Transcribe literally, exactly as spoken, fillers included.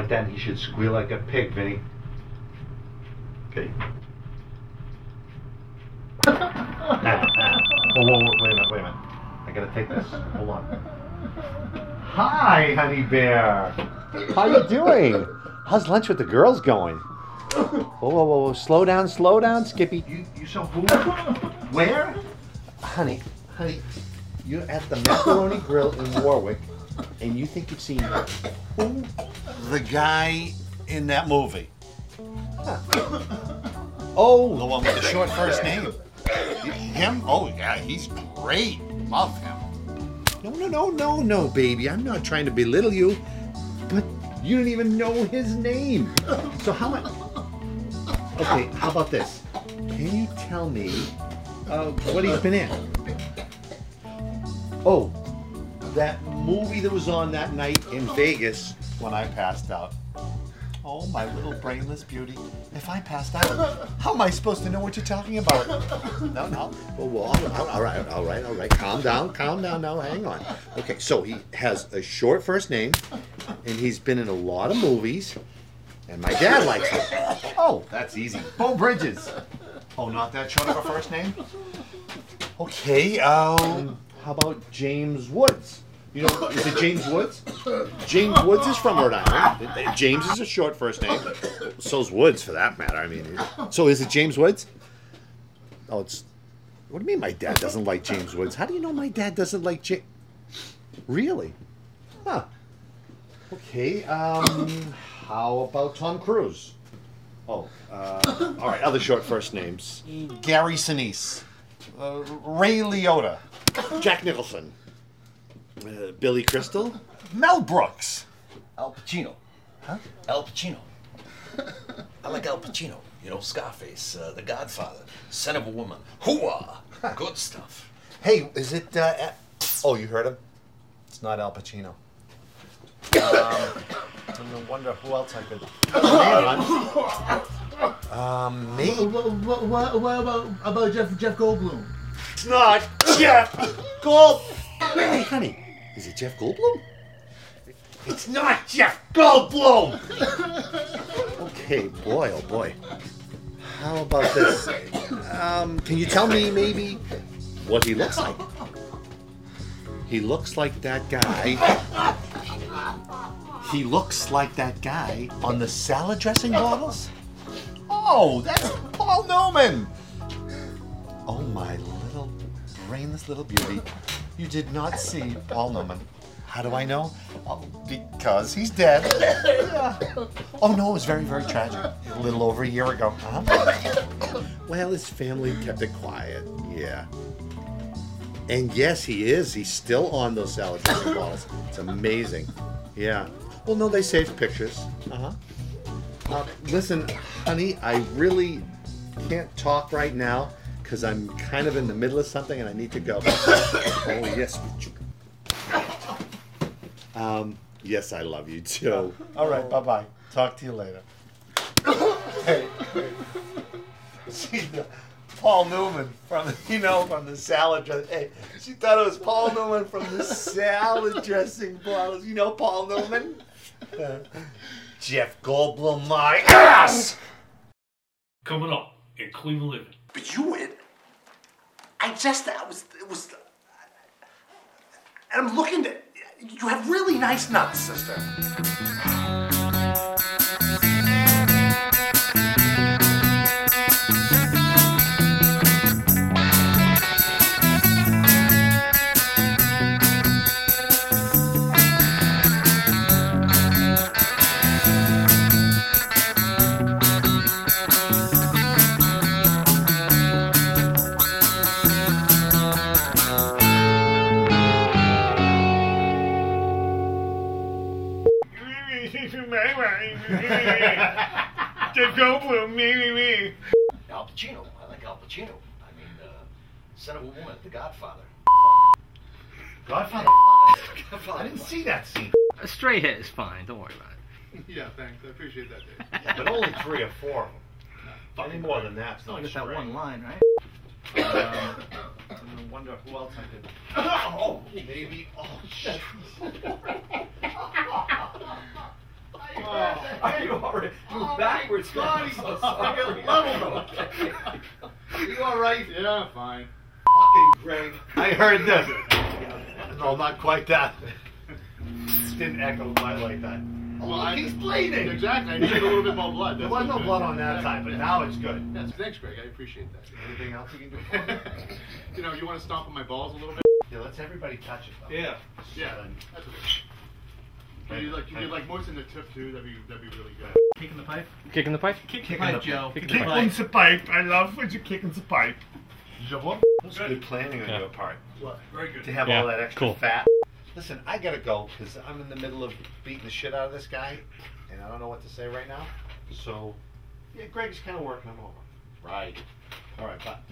like that, he should squeal like a pig, Vinny. Pig. Nah, nah. Whoa, whoa, whoa, wait a minute, wait a minute. I gotta take this. Hold on. Hi, honey bear. How you doing? How's lunch with the girls going? Whoa, whoa, whoa, whoa. Slow down, slow down, Skippy. You, you saw who? Where? Honey, honey, you're at the Macaroni Grill in Warwick, and you think you've seen who? The guy in that movie. Huh. Oh. The one with the short first name. Him? Oh, yeah, he's great. Love him. No, no, no, no, no, baby. I'm not trying to belittle you, but you don't even know his name. So how much... Okay, how about this? Can you tell me uh, what he's been in? Oh, that movie that was on that night in Vegas when I passed out. Oh, my little brainless beauty. If I passed out, how am I supposed to know what you're talking about? No, no. Well, well all, all, all right, all right, all right. Calm down, calm down now. Hang on. Okay, so he has a short first name, and he's been in a lot of movies, and my dad likes him. Oh, that's easy. Beau Bridges. Oh, not that short of a first name? Okay, um, how about James Woods? You know, is it James Woods? James Woods is from Rhode Island. James is a short first name. So's Woods, for that matter. I mean, so is it James Woods? Oh, it's... What do you mean my dad doesn't like James Woods? How do you know my dad doesn't like James... Really? Huh. Okay, um... how about Tom Cruise? Oh, uh... all right, other short first names. Gary Sinise. Uh, Ray Liotta. Jack Nicholson. Uh, Billy Crystal? Mel Brooks. Al Pacino. Huh? Al Pacino. I like Al Pacino. You know, Scarface, uh, The Godfather, Son of a Woman. Hooah! Good stuff. Hey, is it... Uh, oh, you heard him? It's not Al Pacino. Um, I wonder who else I could... um, me? What, what, what about, about Jeff, Jeff Goldblum? It's not Jeff Goldblum! Hey, honey. Is it Jeff Goldblum? It's not Jeff Goldblum! Okay, boy, oh boy. How about this? Um, can you tell me maybe what he looks like? He looks like that guy. He looks like that guy on the salad dressing bottles? Oh, that's Paul Newman! Oh, my little brainless little beauty. You did not see Paul Newman. How do I know? Oh, because he's dead. Yeah. Oh no, it was very, very tragic. A little over a year ago. Huh? Well, his family kept it quiet. Yeah. And yes, he is. He's still on those salad dressing bottles. It's amazing. Yeah. Well, no, they saved pictures. Uh-huh. Uh, listen, honey, I really can't talk right now, because I'm kind of in the middle of something and I need to go. Oh, yes. Um, yes, I love you too. All right, bye-bye. Talk to you later. Hey, hey. She's the Paul Newman from, you know, from the salad dressing. Hey, she thought it was Paul Newman from the salad dressing bottles. You know Paul Newman? Uh, Jeff Goldblum, my ass! Coming up in Cleveland Living. But you win. I just, I was, it was, and I'm looking at, you have really nice nuts, sister. Jeff Goldblum, me, me, me. Al Pacino. I like Al Pacino. I mean, uh, Son of a Woman, The Godfather. Godfather? Godfather. I didn't see that scene. A straight hit is fine. Don't worry about it. Yeah, thanks. I appreciate that, dude. Yeah, but only three or four of them. Any more than that. It's not just that one line, right? Uh, I wonder who else I could... Oh, maybe... Oh, shit. Oh. forward. Move oh backwards. God, he's so sorry. I leveled him. Are you all right? Yeah, I'm fine. Fucking Greg. I heard this. No, not quite that. Didn't echo quite like that. Oh, well, look, he's bleeding. Exactly. I need a little bit more blood. There was no blood on that side, but now it's good. Yes, thanks, Greg. I appreciate that. Anything else you can do for me? You know, you want to stomp on my balls a little bit? Yeah, let's everybody touch it. Though. Yeah. Yeah. Then. That's okay. Can you like, you could like moisten the tip too. That'd be that'd be really good. Kicking the pipe. Kicking the pipe. Kicking the pipe, Joe. Kicking the pipe. Kicking the pipe. I love when you're kicking the pipe. Joe, that's good planning on your part. What? Very good. To have all that extra fat. Listen, I gotta go because I'm in the middle of beating the shit out of this guy, and I don't know what to say right now. So, yeah, Greg's kind of working him over. Right. All right, bye.